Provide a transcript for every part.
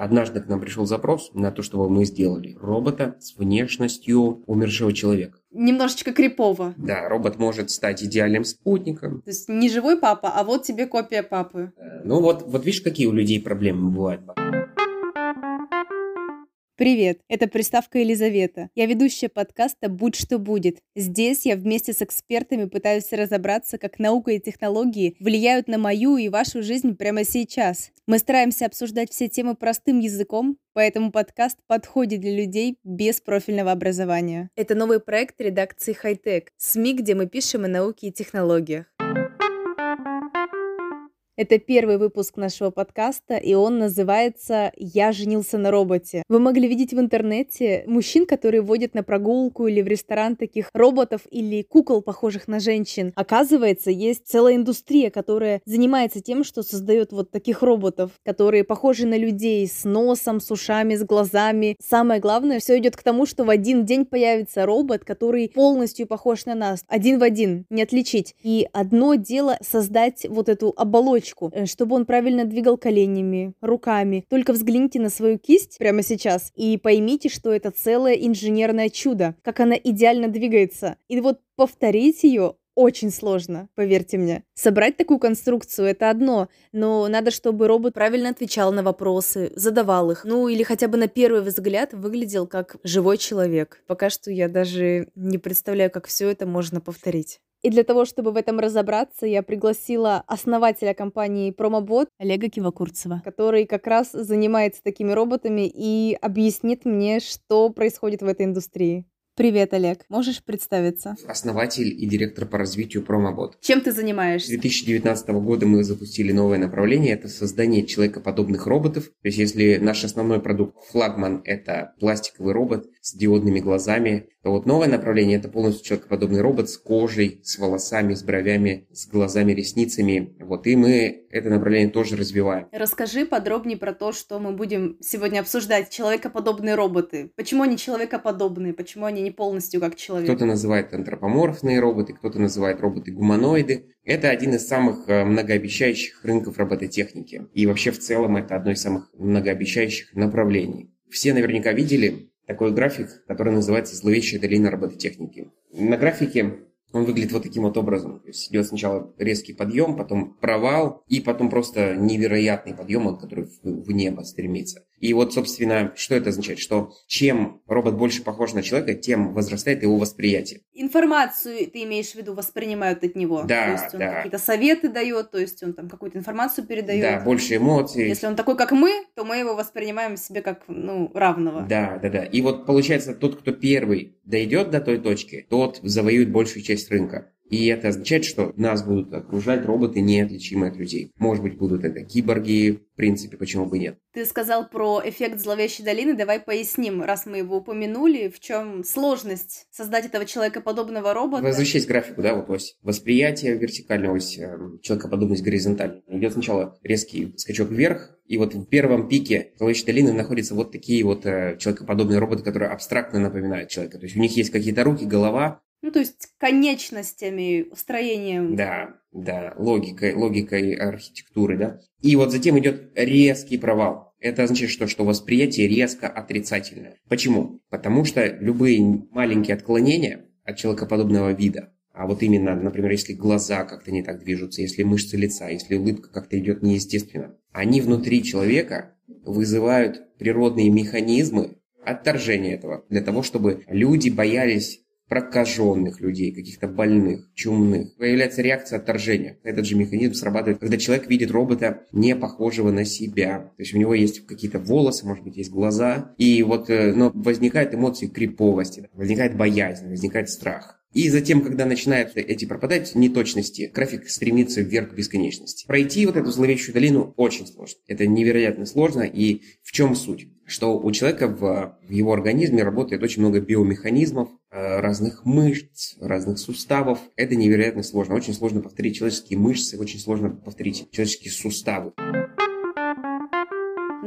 Однажды к нам пришел запрос на то, чтобы мы сделали робота с внешностью умершего человека. Немножечко крипово. Да, робот может стать идеальным спутником. То есть не живой папа, а вот тебе копия папы. Ну вот видишь, какие у людей проблемы бывают. Привет, это приставка Елизавета. Я ведущая подкаста «Будь что будет». Здесь я вместе с экспертами пытаюсь разобраться, как наука и технологии влияют на мою и вашу жизнь прямо сейчас. Мы стараемся обсуждать все темы простым языком, поэтому подкаст подходит для людей без профильного образования. Это новый проект редакции «Хай-Тек», СМИ, где мы пишем о науке и технологиях. Это первый выпуск нашего подкаста, и он называется «Я женился на роботе». Вы могли видеть в интернете мужчин, которые водят на прогулку или в ресторан таких роботов или кукол, похожих на женщин. Оказывается, есть целая индустрия, которая занимается тем, что создает вот таких роботов, которые похожи на людей с носом, с ушами, с глазами. Самое главное, все идет к тому, что в один день появится робот, который полностью похож на нас. Один в один, не отличить. И одно дело создать вот эту оболочку, чтобы он правильно двигал коленями, руками. Только взгляните на свою кисть прямо сейчас и поймите, что это целое инженерное чудо, как она идеально двигается. И вот повторить ее очень сложно, поверьте мне. Собрать такую конструкцию — это одно, но надо, чтобы робот правильно отвечал на вопросы, задавал их, ну или хотя бы на первый взгляд выглядел как живой человек. Пока что я даже не представляю, как все это можно повторить. И для того, чтобы в этом разобраться, я пригласила основателя компании Промобот Олега Кивокурцева, который как раз занимается такими роботами и объяснит мне, что происходит в этой индустрии. Привет, Олег. Можешь представиться? Основатель и директор по развитию Промобот. Чем ты занимаешься? С 2019 года мы запустили новое направление. Это создание человекоподобных роботов. То есть если наш основной продукт Флагман — это пластиковый робот с диодными глазами, то вот новое направление — это полностью человекоподобный робот с кожей, с волосами, с бровями, с глазами, ресницами. Вот и мы это направление тоже развиваем. Расскажи подробнее про то, что мы будем сегодня обсуждать. Человекоподобные роботы. Почему они человекоподобные? Почему они не полностью как человек? Кто-то называет антропоморфные роботы, кто-то называет роботы-гуманоиды. Это один из самых многообещающих рынков робототехники. И вообще в целом это одно из самых многообещающих направлений. Все наверняка видели такой график, который называется «Зловещая долина робототехники». На графике он выглядит вот таким вот образом. То есть идет сначала резкий подъем, потом провал, и потом просто невероятный подъем, который в небо стремится. И вот, собственно, что это означает? Что чем робот больше похож на человека, тем возрастает его восприятие. Информацию, ты имеешь в виду, воспринимают от него? Да, то есть он какие-то советы дает, то есть он там какую-то информацию передает. Да, больше эмоций. Если он такой, как мы, то мы его воспринимаем себе как, равного. Да. И вот получается, тот, кто первый дойдет до той точки, тот завоюет большую часть рынка. И это означает, что нас будут окружать роботы, неотличимые от людей. Может быть, будут это киборги, в принципе, почему бы нет. Ты сказал про эффект зловещей долины, давай поясним, раз мы его упомянули, в чем сложность создать этого человекоподобного робота. Возвращаясь к графику, вот ось восприятия, вертикальная ось, человекоподобность горизонтальная. Идет сначала резкий скачок вверх, и вот в первом пике зловещей долины находятся вот такие вот человекоподобные роботы, которые абстрактно напоминают человека. То есть у них есть какие-то руки, голова. То есть конечностями, строением. Да, логикой архитектуры, И вот затем идет резкий провал. Это означает, что восприятие резко отрицательное. Почему? Потому что любые маленькие отклонения от человекоподобного вида, а вот именно, например, если глаза как-то не так движутся, если мышцы лица, если улыбка как-то идет неестественно, они внутри человека вызывают природные механизмы отторжения этого, для того, чтобы люди боялись прокаженных людей, каких-то больных, чумных. Появляется реакция отторжения. Этот же механизм срабатывает, когда человек видит робота, не похожего на себя. То есть у него есть какие-то волосы, может быть, есть глаза. И вот возникают эмоции криповости, возникает боязнь, возникает страх. И затем, когда начинают эти пропадать неточности, график стремится вверх к бесконечности. Пройти вот эту зловещую долину очень сложно. Это невероятно сложно. И в чем суть? Что у человека в его организме работает очень много биомеханизмов, разных мышц, разных суставов. Это невероятно сложно. Очень сложно повторить человеческие мышцы, очень сложно повторить человеческие суставы.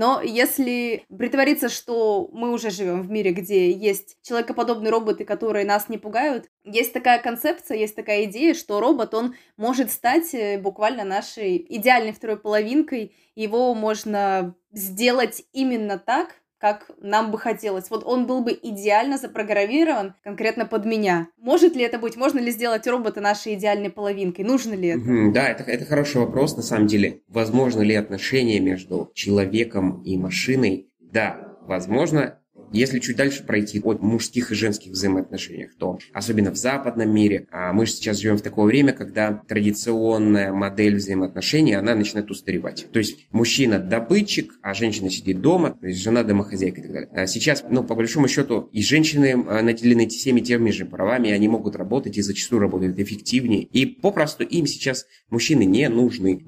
Но если притвориться, что мы уже живем в мире, где есть человекоподобные роботы, которые нас не пугают, есть такая концепция, есть такая идея, что робот, он может стать буквально нашей идеальной второй половинкой, его можно сделать именно так, как нам бы хотелось. Вот он был бы идеально запрограммирован конкретно под меня. Может ли это быть? Можно ли сделать робота нашей идеальной половинкой? Нужно ли это? Да, это хороший вопрос, на самом деле. Возможно ли отношения между человеком и машиной? Да, возможно. Если чуть дальше пройти от мужских и женских взаимоотношений, то особенно в западном мире, а мы же сейчас живем в такое время, когда традиционная модель взаимоотношений, она начинает устаревать. То есть мужчина добытчик, а женщина сидит дома, то есть жена домохозяйка и так далее. А сейчас, по большому счету, и женщины наделены всеми теми же правами, и они могут работать, и зачастую работают эффективнее. И попросту им сейчас мужчины не нужны.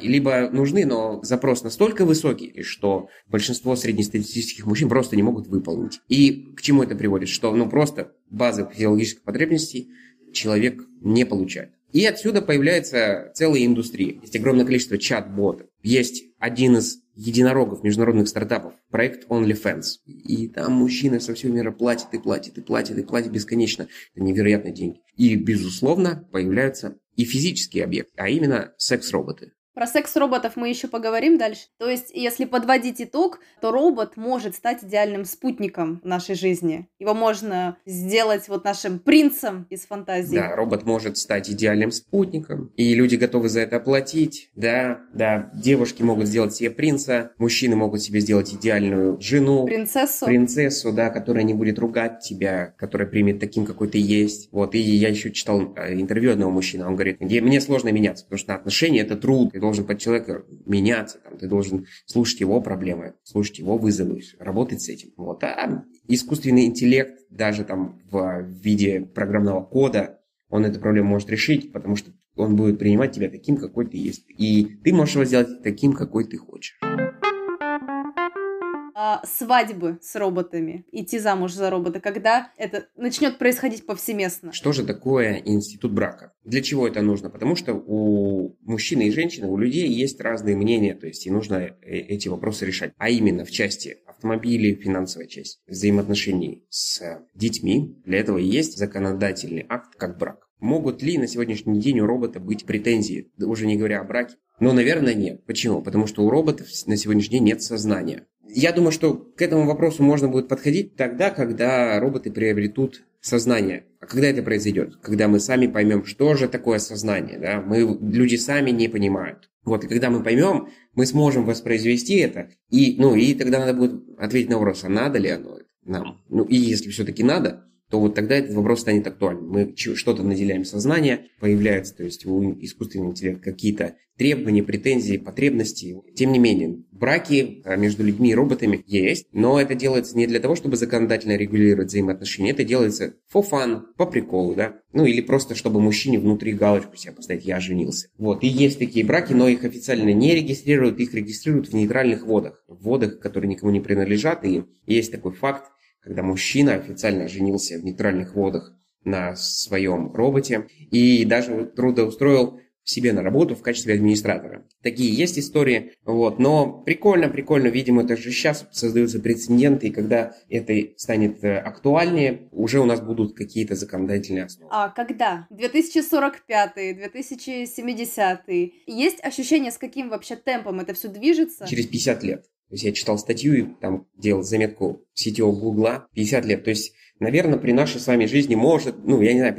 Либо нужны, но запрос настолько высокий, что большинство среднестатистических мужчин просто не могут выполнить. И к чему это приводит? Что просто базовых физиологических потребностей человек не получает. И отсюда появляется целая индустрия. Есть огромное количество чат-ботов. Есть один из единорогов международных стартапов, проект OnlyFans. И там мужчины со всего мира платят бесконечно. Это невероятные деньги. И, безусловно, появляются и физические объекты, а именно секс-роботы. Про секс-роботов мы еще поговорим дальше. То есть, если подводить итог, то робот может стать идеальным спутником нашей жизни. Его можно сделать нашим принцем из фантазии. Да, робот может стать идеальным спутником, и люди готовы за это платить. Да, девушки могут сделать себе принца, мужчины могут себе сделать идеальную жену. Принцессу, да, которая не будет ругать тебя, которая примет таким, какой ты есть. И я еще читал интервью одного мужчины, он говорит: мне сложно меняться, потому что отношения – это труд, ты должен под человека меняться, ты должен слушать его проблемы, слушать его вызовы, работать с этим. А искусственный интеллект даже в виде программного кода, он эту проблему может решить, потому что он будет принимать тебя таким, какой ты есть. И ты можешь его сделать таким, какой ты хочешь. Свадьбы с роботами, идти замуж за робота, когда это начнет происходить повсеместно. Что же такое институт брака? Для чего это нужно? Потому что у мужчины и женщины, у людей есть разные мнения, то есть и нужно эти вопросы решать. А именно в части автомобилей, финансовая часть, взаимоотношений с детьми. Для этого и есть законодательный акт как брак. Могут ли на сегодняшний день у робота быть претензии, уже не говоря о браке? Наверное, нет. Почему? Потому что у роботов на сегодняшний день нет сознания. Я думаю, что к этому вопросу можно будет подходить тогда, когда роботы приобретут сознание. А когда это произойдет? Когда мы сами поймем, что же такое сознание, да? Люди сами не понимают. И когда мы поймем, мы сможем воспроизвести это, и тогда надо будет ответить на вопрос, а надо ли оно нам? И если все-таки надо, то тогда этот вопрос станет актуальным. Мы что-то наделяем сознание, появляются, то есть у искусственного интеллекта какие-то требования, претензии, потребности. Тем не менее, браки между людьми и роботами есть, но это делается не для того, чтобы законодательно регулировать взаимоотношения, это делается for fun, по приколу, да, или просто чтобы мужчине внутри галочку себе поставить «я женился». И есть такие браки, но их официально не регистрируют, их регистрируют в нейтральных водах, которые никому не принадлежат, и есть такой факт, когда мужчина официально женился в нейтральных водах на своем роботе и даже трудоустроил себе на работу в качестве администратора. Такие есть истории, но прикольно, видимо, это же сейчас создаются прецеденты, и когда это станет актуальнее, уже у нас будут какие-то законодательные основы. А когда? 2045-й, 2070-й. Есть ощущение, с каким вообще темпом это все движется? Через 50 лет. То есть я читал статью и делал заметку в CTO Гугла 50 лет. То есть, наверное, при нашей с вами жизни может, я не знаю,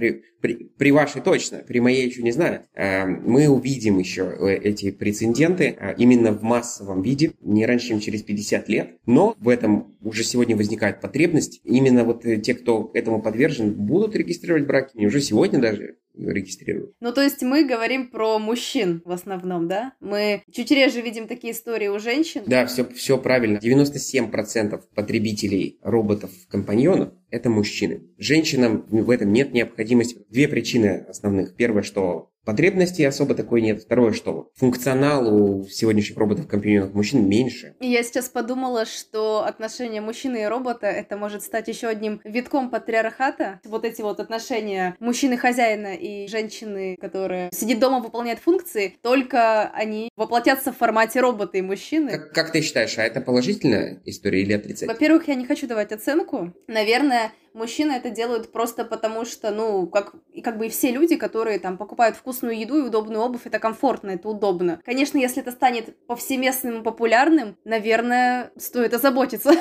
при вашей точно, при моей еще не знаю, мы увидим еще эти прецеденты именно в массовом виде, не раньше, чем через 50 лет. Но в этом уже сегодня возникает потребность. Именно те, кто этому подвержен, будут регистрировать браки. И уже сегодня даже регистрируют. То есть мы говорим про мужчин в основном, да? Мы чуть реже видим такие истории у женщин. Да, все правильно. 97% потребителей роботов-компаньонов – это мужчины. Женщинам в этом нет необходимости. Две причины основных. Первое, что Потребностей особо такой нет. Второе, что функционал у сегодняшних роботов-компьютерных мужчин меньше. И я сейчас подумала, что отношения мужчины и робота, это может стать еще одним витком патриархата. Вот эти вот отношения мужчины-хозяина и женщины, которая сидит дома, выполняет функции, только они воплотятся в формате робота и мужчины. Как ты считаешь, а это положительная история или отрицательная? Во-первых, я не хочу давать оценку. Наверное, мужчины это делают просто потому, что, ну, как бы и все люди, которые там покупают вкусную еду и удобную обувь, это комфортно, это удобно. Конечно, если это станет повсеместным и популярным, наверное, стоит озаботиться.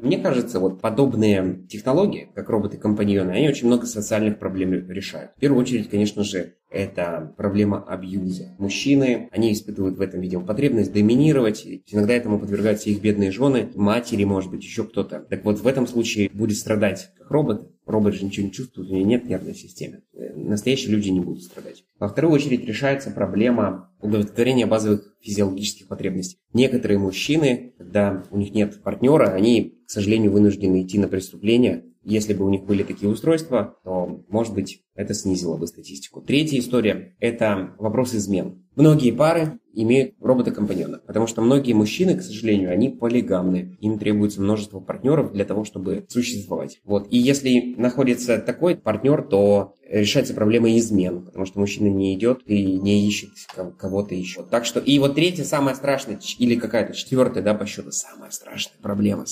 Мне кажется, вот подобные технологии, как роботы-компаньоны, они очень много социальных проблем решают. В первую очередь, конечно же, это проблема абьюза. Мужчины, они испытывают в этом, видимо, потребность доминировать. Иногда этому подвергаются их бедные жены, матери, может быть, еще кто-то. Так вот, в этом случае будет страдать как робот. Робот же ничего не чувствует, у него нет нервной системы. Настоящие люди не будут страдать. Во вторую очередь решается проблема удовлетворения базовых физиологических потребностей. Некоторые мужчины, когда у них нет партнера, они, к сожалению, вынуждены идти на преступления. Если бы у них были такие устройства, то, может быть, это снизило бы статистику. Третья история – это вопрос измен. Многие пары имеют робота-компаньона, потому что многие мужчины, к сожалению, они полигамны. Им требуется множество партнеров для того, чтобы существовать. Вот. И если находится такой партнер, то решается проблема измен, потому что мужчина не идет и не ищет кого-то еще. Так что, и вот третья, самая страшная, или какая-то четвертая, да, по счету, самая страшная проблема.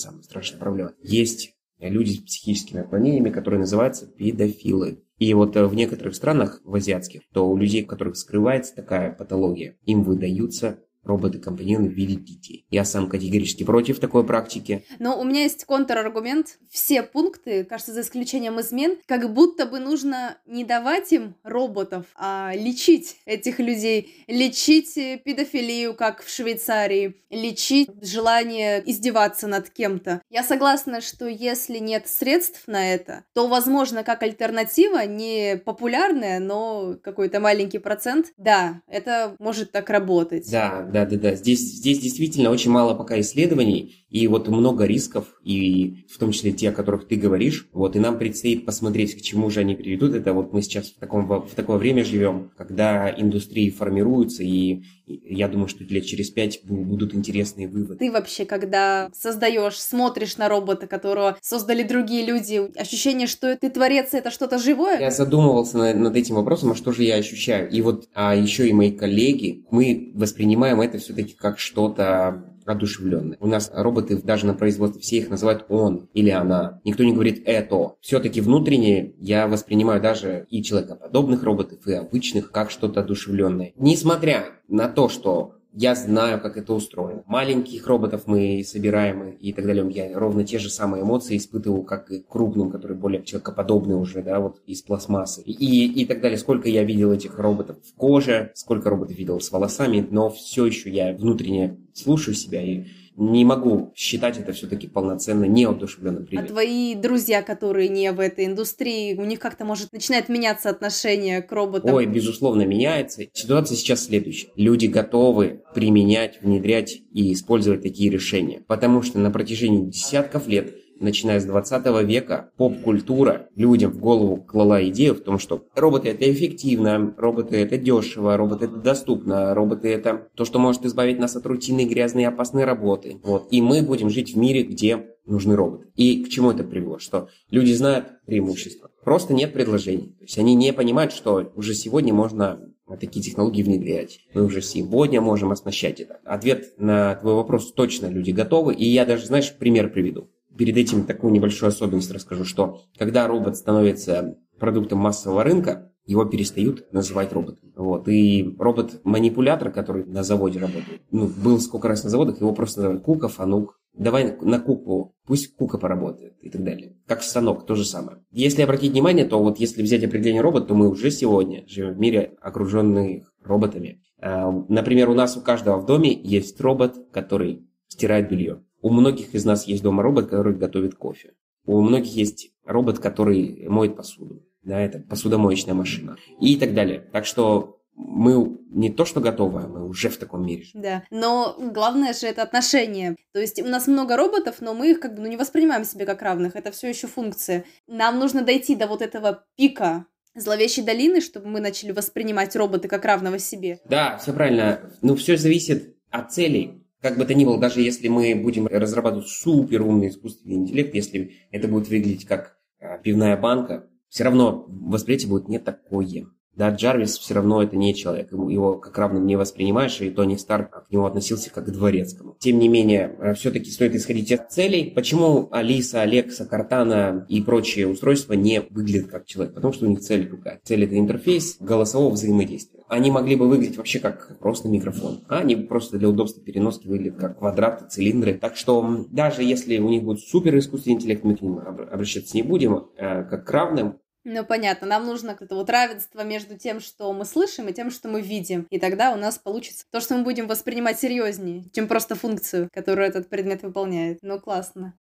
Есть люди с психическими отклонениями, которые называются педофилы. И вот в некоторых странах, в азиатских, то у людей, у которых скрывается такая патология, им выдаются роботы-компаньоны в виде детей. Я сам категорически против такой практики. Но у меня есть контраргумент. Все пункты, кажется, за исключением измен, как будто бы нужно не давать им роботов, а лечить этих людей. Лечить педофилию, как в Швейцарии. Лечить желание издеваться над кем-то. Я согласна, что если нет средств на это, то, возможно, как альтернатива, не популярная, но какой-то маленький процент, да, это может так работать. Да. Здесь действительно очень мало пока исследований, и вот много рисков, и в том числе те, о которых ты говоришь. Вот, и нам предстоит посмотреть, к чему же они приведут. Это вот мы сейчас в такое время живем, когда индустрии формируются, и я думаю, что лет через 5 будут интересные выводы. Ты вообще, когда создаешь, смотришь на робота, которого создали другие люди, ощущение, что ты творец, это что-то живое? Я задумывался над этим вопросом, а что же я ощущаю? И вот, а еще и мои коллеги, мы воспринимаем это все-таки как что-то одушевленные. У нас роботы даже на производстве все их называют он или она. Никто не говорит это. Все-таки внутренне я воспринимаю даже и человекоподобных роботов, и обычных как что-то одушевленное. Несмотря на то, что я знаю, как это устроено. Маленьких роботов мы собираем и так далее. Я ровно те же самые эмоции испытываю, как и крупным, которые более человекоподобные уже, да, вот из пластмассы. И так далее. Сколько я видел этих роботов в коже, сколько роботов видел с волосами, но все еще я внутренне слушаю себя и не могу считать это все-таки полноценно неодушевленным предметом. А твои друзья, которые не в этой индустрии, у них как-то, может, начинает меняться отношение к роботам? Ой, безусловно, меняется. Ситуация сейчас следующая. Люди готовы применять, внедрять и использовать такие решения, потому что на протяжении десятков лет, начиная с 20 века, поп-культура людям в голову клала идею в том, что роботы — это эффективно, роботы — это дешево, роботы — это доступно, роботы — это то, что может избавить нас от рутинной, грязной и опасной работы. Вот. И мы будем жить в мире, где нужны роботы. И к чему это привело? Что люди знают преимущества. Просто нет предложений. То есть они не понимают, что уже сегодня можно такие технологии внедрять. Мы уже сегодня можем оснащать это. Ответ на твой вопрос — точно люди готовы. И я даже, знаешь, пример приведу. Перед этим такую небольшую особенность расскажу, что когда робот становится продуктом массового рынка, его перестают называть роботом. Вот. И робот-манипулятор, который на заводе работает, был сколько раз на заводах, его просто называют Кука, Фанук. Давай на Куку, пусть Кука поработает и так далее. Как станок, то же самое. Если обратить внимание, то вот если взять определение робота, то мы уже сегодня живем в мире, окруженных роботами. Например, у нас у каждого в доме есть робот, который стирает белье. У многих из нас есть дома робот, который готовит кофе. У многих есть робот, который моет посуду. Да, это посудомоечная машина. И так далее. Так что мы не то что готовы, а мы уже в таком мире. Да, но главное же это отношения. То есть у нас много роботов, но мы их как бы не воспринимаем себе как равных. Это все еще функция. Нам нужно дойти до вот этого пика, Зловещей долины, чтобы мы начали воспринимать робота как равного себе? Да, все правильно. Но все зависит от целей. Как бы то ни было, даже если мы будем разрабатывать суперумный искусственный интеллект, если это будет выглядеть как пивная банка, все равно восприятие будет не такое. Да, Джарвис все равно это не человек, его как равным не воспринимаешь, и Тони Старк к нему относился как к дворецкому. Тем не менее, все-таки стоит исходить от целей. Почему Алиса, Алекса, Картана и прочие устройства не выглядят как человек? Потому что у них цель другая. Цель — это интерфейс голосового взаимодействия. Они могли бы выглядеть вообще как просто микрофон, а они просто для удобства переноски выглядят как квадраты, цилиндры. Так что даже если у них будет супер искусственный интеллект, мы к ним обращаться не будем, как к равным. Ну, понятно, нам нужно это вот равенство между тем, что мы слышим, и тем, что мы видим. И тогда у нас получится то, что мы будем воспринимать серьезнее, чем просто функцию, которую этот предмет выполняет. Ну, классно.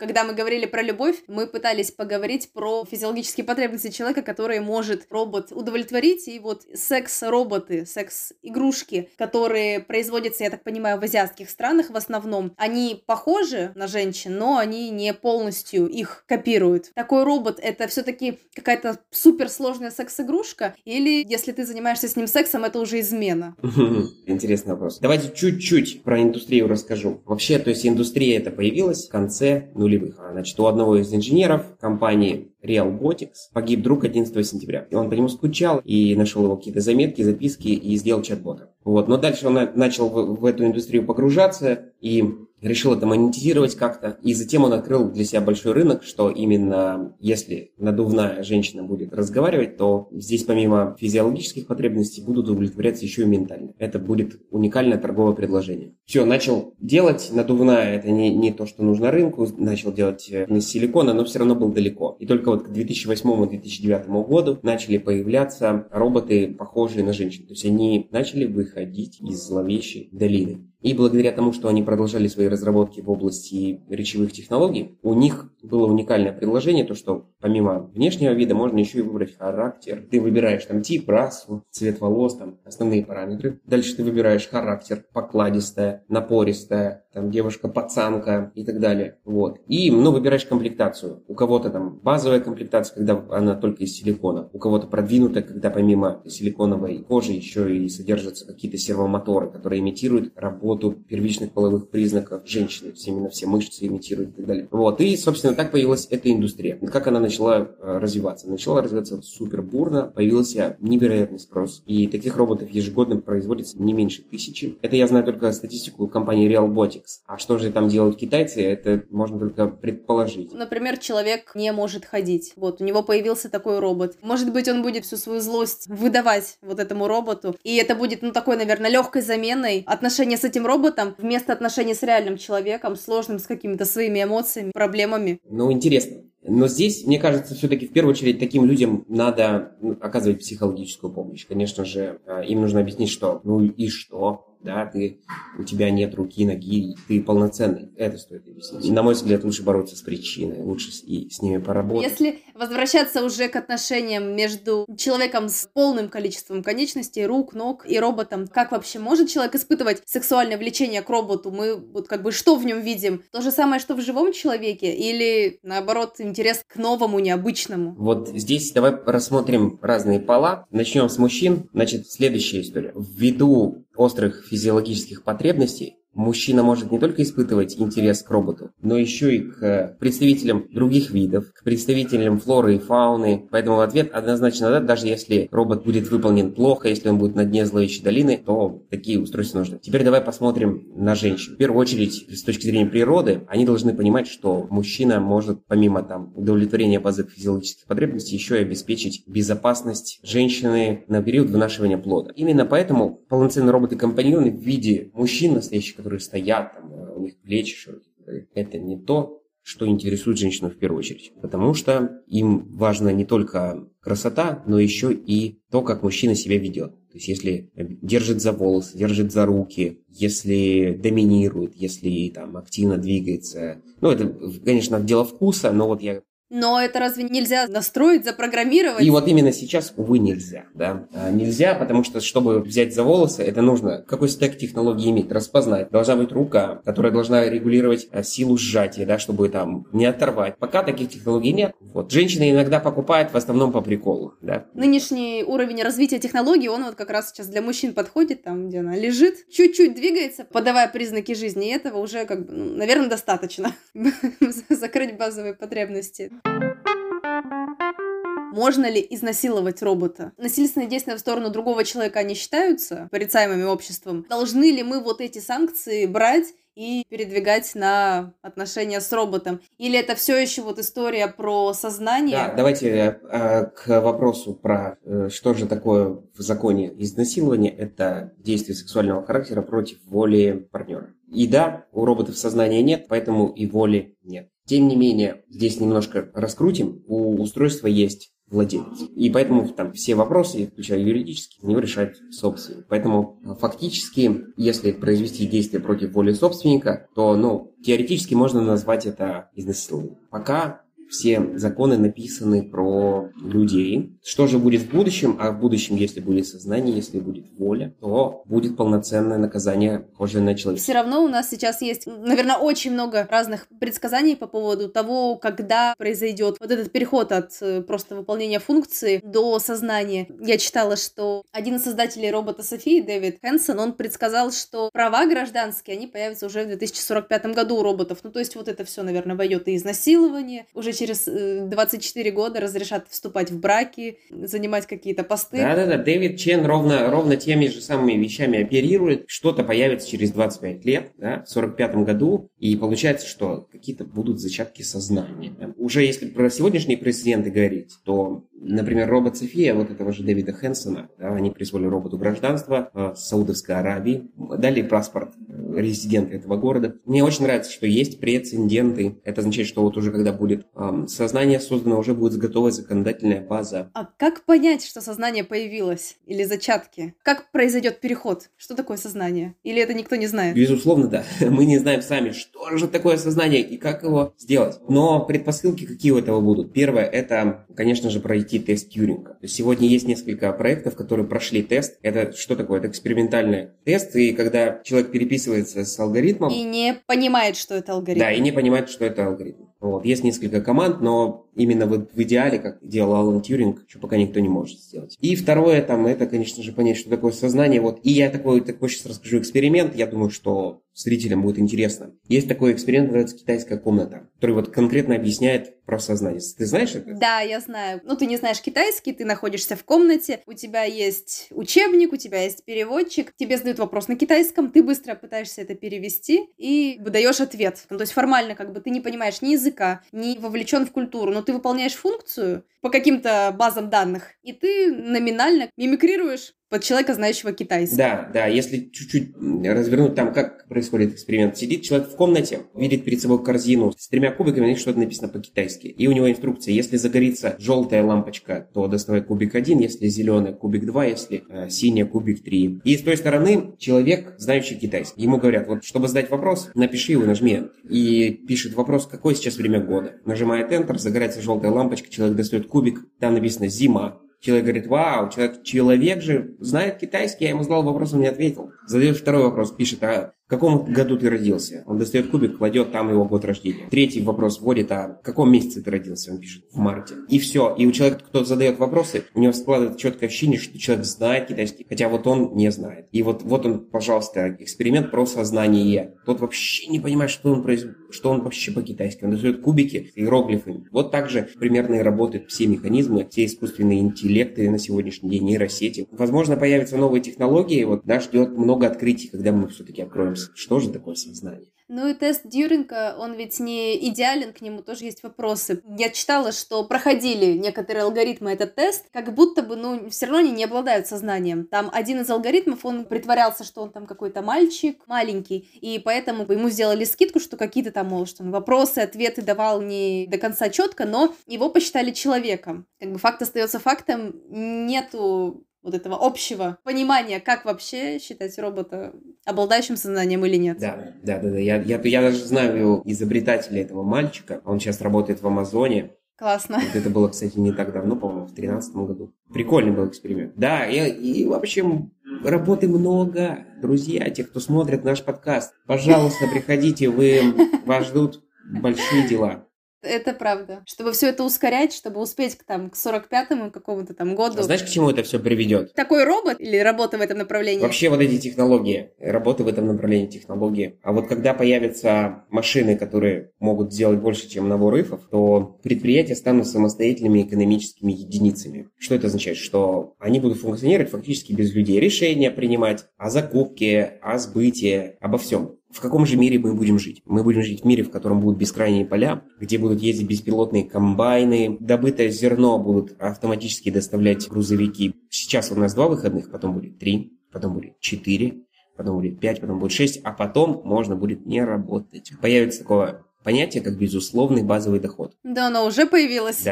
Когда мы говорили про любовь, мы пытались поговорить про физиологические потребности человека, которые может робот удовлетворить. И вот секс-роботы, секс-игрушки, которые производятся, я так понимаю, в азиатских странах в основном, они похожи на женщин, но они не полностью их копируют. Такой робот — это все-таки какая-то суперсложная секс-игрушка? Или если ты занимаешься с ним сексом, это уже измена? Интересный вопрос. Давайте чуть-чуть про индустрию расскажу. Вообще, то есть индустрия эта появилась в конце нулевых. Значит, у одного из инженеров компании Realbotics погиб друг 11 сентября. И он по нему скучал и нашел его какие-то заметки, записки и сделал чат-бота. Вот. Но дальше он начал в эту индустрию погружаться и решил это монетизировать как-то. И затем он открыл для себя большой рынок, что именно если надувная женщина будет разговаривать, то здесь помимо физиологических потребностей будут удовлетворяться еще и ментально. Это будет уникальное торговое предложение. Все, начал делать. Надувная — это не то, что нужно рынку. Начал делать из силикона, но все равно был далеко. И только вот к 2008-2009 году начали появляться роботы, похожие на женщин. То есть они начали выходить из зловещей долины. И благодаря тому, что они продолжали свои разработки в области речевых технологий, у них было уникальное предложение, то что помимо внешнего вида можно еще и выбрать характер. Ты выбираешь там тип, расу, цвет волос, там основные параметры. Дальше ты выбираешь характер: покладистая, напористая, там девушка-пацанка и так далее. Вот. И, ну, выбираешь комплектацию. У кого-то там базовая комплектация, когда она только из силикона. У кого-то продвинутая, когда помимо силиконовой кожи еще и содержатся какие-то сервомоторы, которые имитируют работу первичных половых признаков женщины. Именно все мышцы имитируют и так далее. Вот. И, собственно, так появилась эта индустрия. Как она начала развиваться? Начала развиваться супер бурно. Появился невероятный спрос. И таких роботов ежегодно производится не меньше 1000. Это я знаю только статистику компании Realbotics. А что же там делают китайцы, это можно только предположить. Например, человек не может ходить. Вот. У него появился такой робот. Может быть, он будет всю свою злость выдавать вот этому роботу. И это будет, ну, такой, наверное, легкой заменой отношения с этим роботом вместо отношений с реальным человеком, сложным, с какими-то своими эмоциями, проблемами. Ну, интересно. Но здесь, мне кажется, все-таки в первую очередь таким людям надо оказывать психологическую помощь. Конечно же, им нужно объяснить, что ну и что, да, у тебя нет руки, ноги, ты полноценный. Это стоит объяснить. И, на мой взгляд, лучше бороться с причиной, лучше и с ними поработать. Если возвращаться уже к отношениям между человеком с полным количеством конечностей, рук, ног и роботом, как вообще может человек испытывать сексуальное влечение к роботу? Мы вот как бы что в нем видим? То же самое, что в живом человеке? Или, наоборот, интерес к новому, необычному? Вот здесь давай рассмотрим разные пола. Начнем с мужчин. Значит, следующая история. Ввиду острых физиологических потребностей мужчина может не только испытывать интерес к роботу, но еще и к представителям других видов, к представителям флоры и фауны. Поэтому ответ однозначно да, даже если робот будет выполнен плохо, если он будет на дне зловещей долины, то такие устройства нужны. Теперь давай посмотрим на женщин. В первую очередь, с точки зрения природы, они должны понимать, что мужчина может, помимо там удовлетворения базовых физиологических потребностей, еще и обеспечить безопасность женщины на период вынашивания плода. Именно поэтому полноценные роботы-компаньоны в виде мужчин настоящих, которые стоят, там, у них плечи широкие. Это не то, что интересует женщину в первую очередь. Потому что им важна не только красота, но еще и то, как мужчина себя ведет. То есть, если держит за волосы, держит за руки, если доминирует, если там активно двигается. Ну, это, конечно, дело вкуса, но вот я Но это разве нельзя настроить, запрограммировать? И вот именно сейчас, увы, нельзя. Да? Нельзя, потому что, чтобы взять за волосы, это нужно какой стек технологии иметь, распознать. Должна быть рука, которая должна регулировать силу сжатия, да, чтобы там не оторвать. Пока таких технологий нет. Вот. Женщины иногда покупают, в основном по приколу. Да? Нынешний уровень развития технологий, он вот как раз сейчас для мужчин подходит, там, где она лежит, чуть-чуть двигается, подавая признаки жизни. И этого уже, как бы, наверное, достаточно. Закрыть базовые потребности. Можно ли изнасиловать робота? Насильственные действия в сторону другого человека не считаются порицаемыми обществом. Должны ли мы вот эти санкции брать и передвигать на отношения с роботом? Или это все еще вот история про сознание? Да, давайте к вопросу про что же такое в законе изнасилование. Это действие сексуального характера против воли партнера. И да, у роботов сознания нет, поэтому и воли нет. Тем не менее, здесь немножко раскрутим, у устройства есть владелец. И поэтому там все вопросы, включая юридические, не решает собственник. Поэтому фактически, если произвести действие против воли собственника, то, теоретически можно назвать это изнасилованием. Пока все законы написаны про людей. Что же будет в будущем? А в будущем, если будет сознание, если будет воля, то будет полноценное наказание, похожее на человека. Все равно у нас сейчас есть, наверное, очень много разных предсказаний по поводу того, когда произойдет вот этот переход от просто выполнения функции до сознания. Я читала, что один из создателей робота Софии, Дэвид Хэнсон, он предсказал, что права гражданские, они появятся уже в 2045 году у роботов. Ну, то есть вот это все, наверное, войдет и изнасилование, уже через 24 года разрешат вступать в браки, занимать какие-то посты. Да-да-да, Дэвид Чен ровно теми же самыми вещами оперирует. Что-то появится через 25 лет, да, в 45 году, и получается, что какие-то будут зачатки сознания. Да. Уже если про сегодняшние прецеденты говорить, то, например, робот София, вот этого же Дэвида Хэнсона, да, они присвоили роботу гражданство Саудовской Аравии, дали паспорт резидента этого города. Мне очень нравится, что есть прецеденты. Это означает, что вот уже когда будет сознание создано, уже будет готовая законодательная база. А как понять, что сознание появилось? Или зачатки? Как произойдет переход? Что такое сознание? Или это никто не знает? Безусловно, да. Мы не знаем сами, что же такое сознание и как его сделать. Но предпосылки какие у этого будут? Первое, это, конечно же, пройти тест Тьюринга. Сегодня есть несколько проектов, которые прошли тест. Это что такое? Это экспериментальный тест, и когда человек переписывается с алгоритмом... И не понимает, что это алгоритм. Да, и не понимает, что это алгоритм. Вот. Есть несколько команд, но именно вот в идеале, как делал Алан Тьюринг, что пока никто не может сделать. И второе, там, это, конечно же, понять, что такое сознание. Вот. И я такой сейчас расскажу эксперимент. Я думаю, что зрителям будет интересно. Есть такой эксперимент, называется «Китайская комната», который вот конкретно объясняет про сознание. Ты знаешь это? Да, я знаю. Ну, ты не знаешь китайский, ты находишься в комнате, у тебя есть учебник, у тебя есть переводчик, тебе задают вопрос на китайском, ты быстро пытаешься это перевести и даешь ответ. Ну, то есть формально как бы ты не понимаешь ни языка, ни вовлечен в культуру, но ты выполняешь функцию по каким-то базам данных, и ты номинально мимикрируешь под человека, знающего китайский. Да, если чуть-чуть развернуть, там как происходит эксперимент. Сидит человек в комнате, видит перед собой корзину с 3 кубиками, на них что-то написано по-китайски. И у него инструкция: если загорится желтая лампочка, то доставай кубик 1, если зеленая — кубик 2, если синяя — кубик 3. И с той стороны человек, знающий китайский. Ему говорят: вот, чтобы задать вопрос, напиши его, нажми Enter. И пишет вопрос: какое сейчас время года? Нажимает Enter, загорается желтая лампочка, человек достает кубик, там написано «зима». Человек говорит: вау, человек же знает китайский, я ему задал вопрос, он не ответил. Задает второй вопрос, пишет: а в каком году ты родился? Он достает кубик, кладет, там его год рождения. Третий вопрос вводит: а в каком месяце ты родился? Он пишет: в марте. И все. И у человека, кто задает вопросы, у него складывается четкое ощущение, что человек знает китайский, хотя вот он не знает. И вот он, пожалуйста, эксперимент про сознание. Тот вообще не понимает, что он вообще по-китайски. Он достает кубики с иероглифами. Вот так же примерно и работают все механизмы, все искусственные интеллекты на сегодняшний день, нейросети. Возможно, появятся новые технологии. Вот нас ждет много открытий, когда мы все-таки откроем. Что же такое сознание? Ну и тест Тьюринга, он ведь не идеален, к нему тоже есть вопросы. Я читала, что проходили некоторые алгоритмы этот тест, как будто бы, все равно они не обладают сознанием. Там один из алгоритмов, он притворялся, что он там какой-то мальчик маленький, и поэтому ему сделали скидку, что какие-то там, может, он вопросы, ответы давал не до конца четко, но его посчитали человеком. Как бы факт остается фактом, нету вот этого общего понимания, как вообще считать робота обладающим сознанием или нет. Да. Я даже знаю изобретателя этого мальчика, он сейчас работает в Амазоне, Классно. Вот это было, кстати, не так давно, по-моему, в 2013 году. Прикольный был эксперимент. Да, и вообще работы много. Друзья, те, кто смотрит наш подкаст, пожалуйста, приходите, вас ждут большие дела. Это правда. Чтобы все это ускорять, чтобы успеть к 45-му какому-то там году. А знаешь, к чему это все приведет? Такой робот или работа в этом направлении? Вообще вот эти технологии, работа в этом направлении, технологии. А вот когда появятся машины, которые могут сделать больше, чем набор рыфов, то предприятия станут самостоятельными экономическими единицами. Что это означает? Что они будут функционировать фактически без людей. Решения принимать о закупке, о сбытии, обо всем. В каком же мире мы будем жить? Мы будем жить в мире, в котором будут бескрайние поля, где будут ездить беспилотные комбайны, добытое зерно будут автоматически доставлять грузовики. Сейчас у нас 2 выходных, потом будет 3, потом будет 4, потом будет 5, потом будет 6, а потом можно будет не работать. Появится такое понятие, как безусловный базовый доход. Да, оно уже появилось.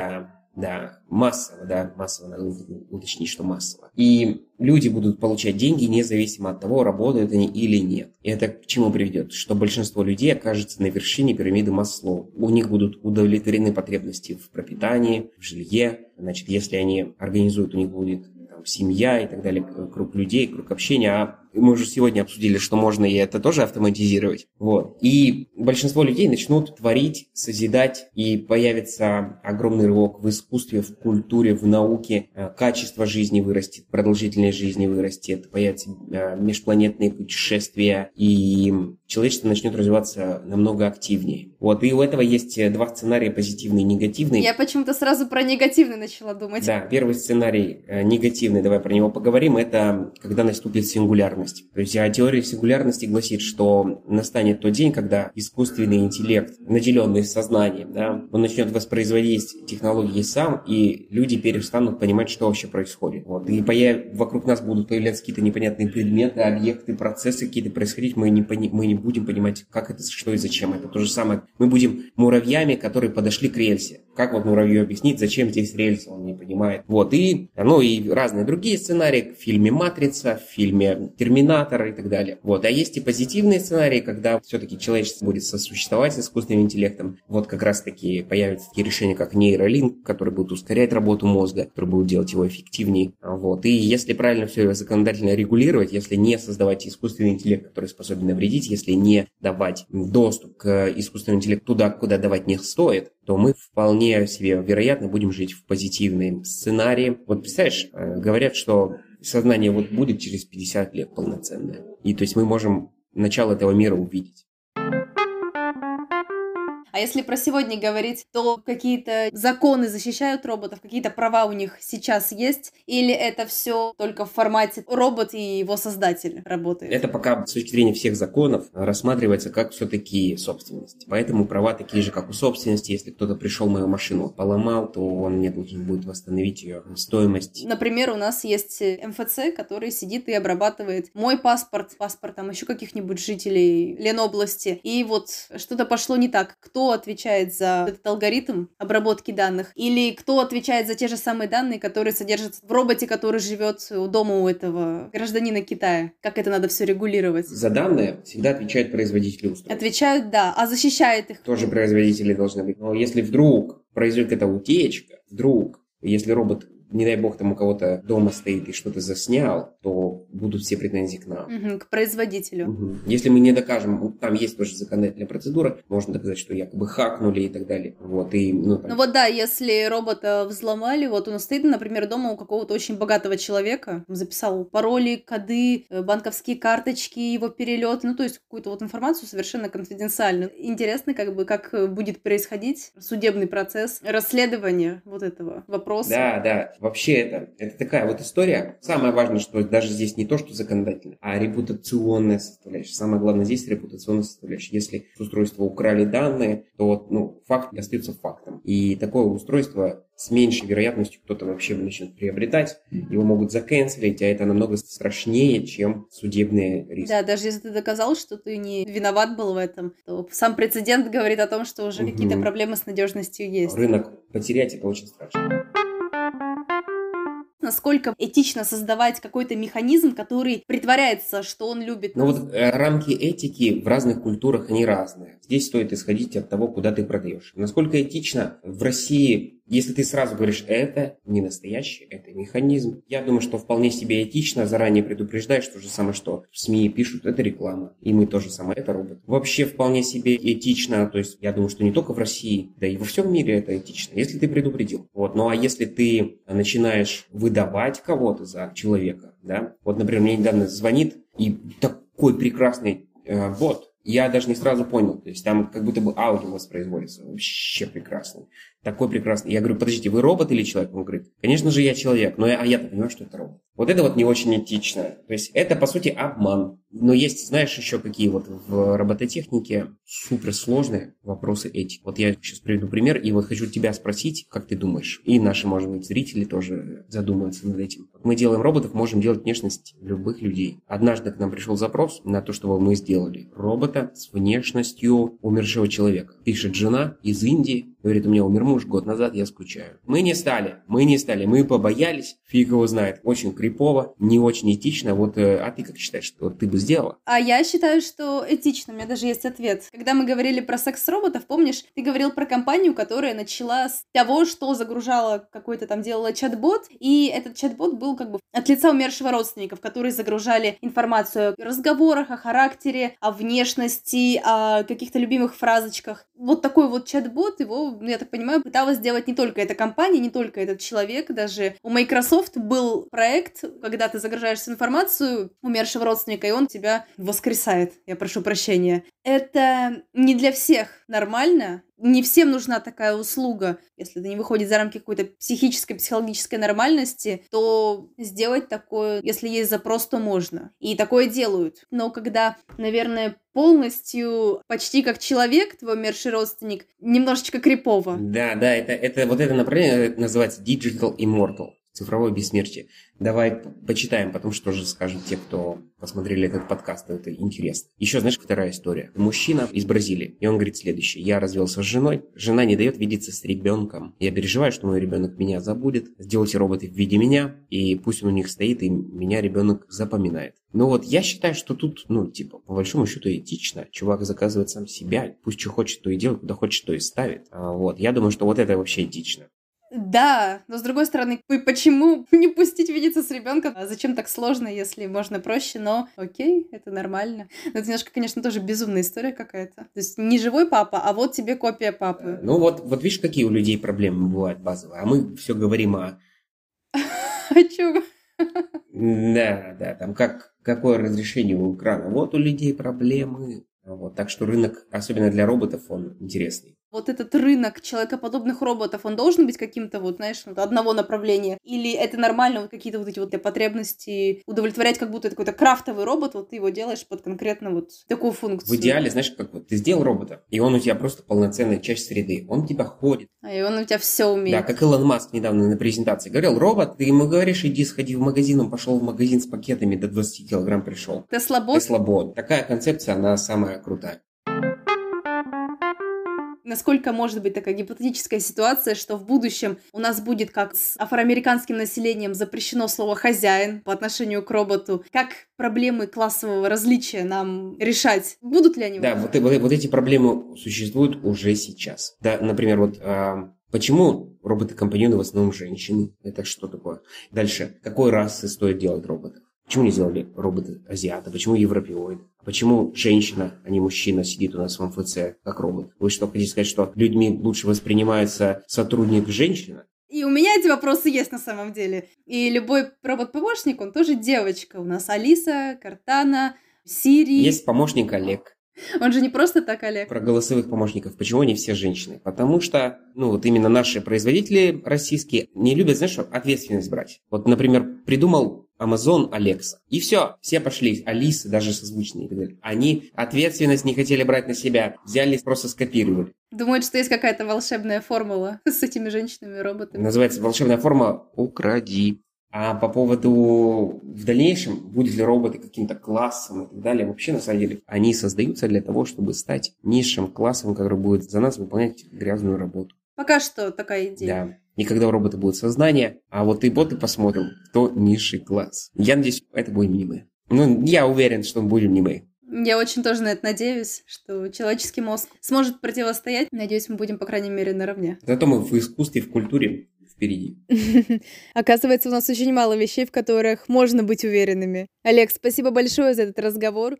Да, массово, надо уточнить, что массово. И люди будут получать деньги независимо от того, работают они или нет. И это к чему приведет? Что большинство людей окажется на вершине пирамиды Маслоу. У них будут удовлетворены потребности в пропитании, в жилье. Значит, если они организуют, у них будет семья и так далее, круг людей, круг общения. А мы уже сегодня обсудили, что можно и это тоже автоматизировать. Вот. И большинство людей начнут творить, созидать, и появится огромный рывок в искусстве, в культуре, в науке. Качество жизни вырастет, продолжительность жизни вырастет, появятся межпланетные путешествия, и человечество начнет развиваться намного активнее. Вот. И у этого есть 2 сценария, позитивный и негативный. Я почему-то сразу про негативный начала думать. Да, первый сценарий негативный, давай про него поговорим, это когда наступит сингулярность. То есть теория сингулярности гласит, что настанет тот день, когда искусственный интеллект, наделенный сознанием, он начнет воспроизводить технологии сам, и люди перестанут понимать, что вообще происходит. Вот. И вокруг нас будут появляться какие-то непонятные предметы, объекты, процессы какие-то происходить, мы не будем понимать, как это, что и зачем. Это то же самое. Мы будем муравьями, которые подошли к рельсе. Как вот муравью объяснить, зачем здесь рельсы, он не понимает. Вот. И разные другие сценарии в фильме «Матрица», в фильме «Терминатор» и так далее. Вот. А есть и позитивные сценарии, когда все-таки человечество будет сосуществовать с искусственным интеллектом. Вот как раз-таки появятся такие решения, как нейролинк, которые будут ускорять работу мозга, которые будут делать его эффективнее. Вот. И если правильно все законодательно регулировать, если не создавать искусственный интеллект, который способен навредить, если не давать доступ к искусственному интеллекту туда, куда давать не стоит, то мы вполне себе, вероятно, будем жить в позитивном сценарии. Вот представляешь, говорят, что сознание вот будет через 50 лет полноценное. И то есть мы можем начало этого мира увидеть. А если про сегодня говорить, то какие-то законы защищают роботов, какие-то права у них сейчас есть, или это все только в формате робот и его создатель работает? Это пока с точки зрения всех законов рассматривается как все-таки собственность. Поэтому права такие же, как у собственности. Если кто-то пришел мою машину, поломал, то он мне должен будет восстановить ее стоимость. Например, у нас есть МФЦ, который сидит и обрабатывает мой паспорт, паспорт там еще каких-нибудь жителей Ленобласти. И вот что-то пошло не так. Кто отвечает за этот алгоритм обработки данных, или кто отвечает за те же самые данные, которые содержатся в роботе, который живет у дома у этого гражданина Китая. Как это надо все регулировать? За данные всегда отвечают производители устройств. Отвечают, да, а защищает их. Тоже производители должны быть. Но если вдруг произойдет эта утечка, если робот, не дай бог, там у кого-то дома стоит и что-то заснял, то будут все претензии к нам. К производителю. Если мы не докажем, там есть тоже законодательная процедура, можно доказать, что якобы хакнули и так далее. Вот, и, если робота взломали, вот он стоит, например, дома у какого-то очень богатого человека, он записал пароли, коды, банковские карточки, его перелет, то есть какую-то вот информацию совершенно конфиденциальную. Интересно, как будет происходить судебный процесс, расследование вот этого вопроса. Да. Вообще это такая вот история. Самое важное, что даже здесь не то, что законодательно, а репутационная составляющая. Самое главное здесь репутационная составляющая. Если с устройства украли данные, то факт остается фактом. И такое устройство с меньшей вероятностью кто-то вообще начнет приобретать. Его могут закэнселить, а это намного страшнее, чем судебные риски. Да, даже если ты доказал, что ты не виноват был в этом, то сам прецедент говорит о том, что уже какие-то проблемы с надежностью есть. Рынок потерять — это очень страшно. Насколько этично создавать какой-то механизм, который притворяется, что он любит. Рамки этики в разных культурах, они разные. Здесь стоит исходить от того, куда ты продаешь. Насколько этично в России Если ты сразу говоришь, это не настоящий, это механизм, я думаю, что вполне себе этично заранее предупреждаешь то же самое, что в СМИ пишут, это реклама, и мы тоже самое, это робот. Вообще вполне себе этично, то есть я думаю, что не только в России, да и во всем мире это этично, если ты предупредил. Вот. Ну а если ты начинаешь выдавать кого-то за человека, да, вот, например, мне недавно звонит, и такой прекрасный бот, я даже не сразу понял, то есть там как будто бы аудио воспроизводится, вообще прекрасно. Такой прекрасный. Я говорю, подождите, вы робот или человек? Он говорит, конечно же, я человек, но я-то понимаю, что это робот. Вот это вот не очень этично. То есть это, по сути, обман. Но есть, знаешь, еще какие вот в робототехнике суперсложные вопросы эти. Вот я сейчас приведу пример, и вот хочу тебя спросить, как ты думаешь. И наши, может быть, зрители тоже задумаются над этим. Мы делаем роботов, можем делать внешность любых людей. Однажды к нам пришел запрос на то, чтобы мы сделали робота с внешностью умершего человека. Пишет жена из Индии. Говорит, у меня умер муж год назад, я скучаю. Мы не стали, мы побоялись, фиг его знает. Очень крипово, не очень этично. Вот, а ты как считаешь, что ты бы сделала? А я считаю, что этично, у меня даже есть ответ. Когда мы говорили про секс-роботов, помнишь, ты говорил про компанию, которая начала с того, что загружала какой-то там, делала чат-бот, и этот чат-бот был как бы от лица умершего родственников, которые загружали информацию о разговорах, о характере, о внешности, о каких-то любимых фразочках. Вот такой вот чат-бот, его, я так понимаю, пыталась сделать не только эта компания, не только этот человек, даже у Microsoft был проект, когда ты загружаешь информацию умершего родственника, и он тебя воскресает, я прошу прощения. Это не для всех нормально, не всем нужна такая услуга. Если это не выходит за рамки какой-то психической, психологической нормальности, то сделать такое, если есть запрос, то можно. И такое делают. Но когда, наверное, полностью, почти как человек, твой умерший родственник, немножечко крипово. Да, это вот это направление называется Digital Immortal, цифровое бессмертие. Давай почитаем, потом что же скажут те, кто посмотрели этот подкаст, это интересно. Еще, знаешь, вторая история. Мужчина из Бразилии, и он говорит следующее. Я развелся с женой, жена не дает видеться с ребенком. Я переживаю, что мой ребенок меня забудет. Сделайте роботы в виде меня, и пусть он у них стоит, и меня ребенок запоминает. Ну вот, я считаю, что тут, по большому счету этично. Чувак заказывает сам себя, пусть что хочет, то и делает, куда хочет, то и ставит. Вот, я думаю, что вот это вообще этично. Да, но с другой стороны, почему не пустить видеться с ребенком? А зачем так сложно, если можно проще? Но окей, это нормально. Но это немножко, конечно, тоже безумная история какая-то. То есть не живой папа, а вот тебе копия папы. Ну вот видишь, какие у людей проблемы бывают базовые. А мы все говорим о... О чем? Да, там какое разрешение у экрана. Вот у людей проблемы. Вот, так что рынок, особенно для роботов, он интересный. Вот этот рынок человекоподобных роботов, он должен быть каким-то, одного направления? Или это нормально, какие-то эти потребности удовлетворять, как будто это какой-то крафтовый робот, ты его делаешь под конкретно такую функцию? В идеале, знаешь, как ты сделал робота, и он у тебя просто полноценная часть среды. Он у тебя ходит. И он у тебя все умеет. Да, как Илон Маск недавно на презентации говорил, робот, ты ему говоришь, иди сходи в магазин, он пошел в магазин с пакетами, до 20 килограмм пришел. Теслабот. Такая концепция, она самая крутая. Насколько может быть такая гипотетическая ситуация, что в будущем у нас будет, как с афроамериканским населением, запрещено слово «хозяин» по отношению к роботу? Как проблемы классового различия нам решать? Будут ли они? Да, вот эти проблемы существуют уже сейчас. Да, например, почему роботы-компаньоны в основном женщины? Это что такое? Дальше. Какой расы стоит делать роботов? Почему не сделали роботы азиата? Почему европеоиды? Почему женщина, а не мужчина, сидит у нас в МФЦ как робот? Вы что, хотите сказать, что людьми лучше воспринимается сотрудник-женщина? И у меня эти вопросы есть на самом деле. И любой робот-помощник, он тоже девочка. У нас Алиса, Картана, Сири. Есть помощник Олег. Он же не просто так, Олег. Про голосовых помощников. Почему они все женщины? Потому что, именно наши производители российские не любят, ответственность брать. Вот, например, придумал Амазон, Алекса. И все пошли. Алисы, даже созвучные. Они ответственность не хотели брать на себя. Взяли, просто скопировали. Думают, что есть какая-то волшебная формула с этими женщинами-роботами. Называется волшебная формула «Укради». А по поводу в дальнейшем, будут ли роботы каким-то классом и так далее, вообще, на самом деле, они создаются для того, чтобы стать низшим классом, который будет за нас выполнять грязную работу. Пока что такая идея. Да. И когда у робота будет сознание, а вот и боты посмотрим, кто низший класс. Я надеюсь, это будем не мы. Я уверен, что мы будем не мы. Я очень тоже на это надеюсь, что человеческий мозг сможет противостоять. Надеюсь, мы будем, по крайней мере, наравне. Зато мы в искусстве и в культуре впереди. Оказывается, у нас очень мало вещей, в которых можно быть уверенными. Олег, спасибо большое за этот разговор.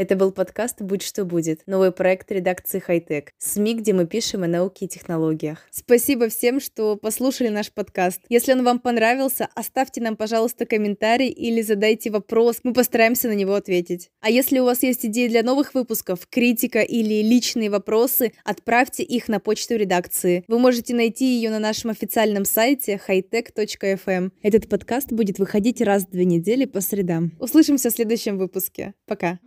Это был подкаст «Будь что будет», новый проект редакции «Хай-Тек», СМИ, где мы пишем о науке и технологиях. Спасибо всем, что послушали наш подкаст. Если он вам понравился, оставьте нам, пожалуйста, комментарий или задайте вопрос, мы постараемся на него ответить. А если у вас есть идеи для новых выпусков, критика или личные вопросы, отправьте их на почту редакции. Вы можете найти ее на нашем официальном сайте хайтек.фм. Этот подкаст будет выходить раз в 2 недели по средам. Услышимся в следующем выпуске. Пока!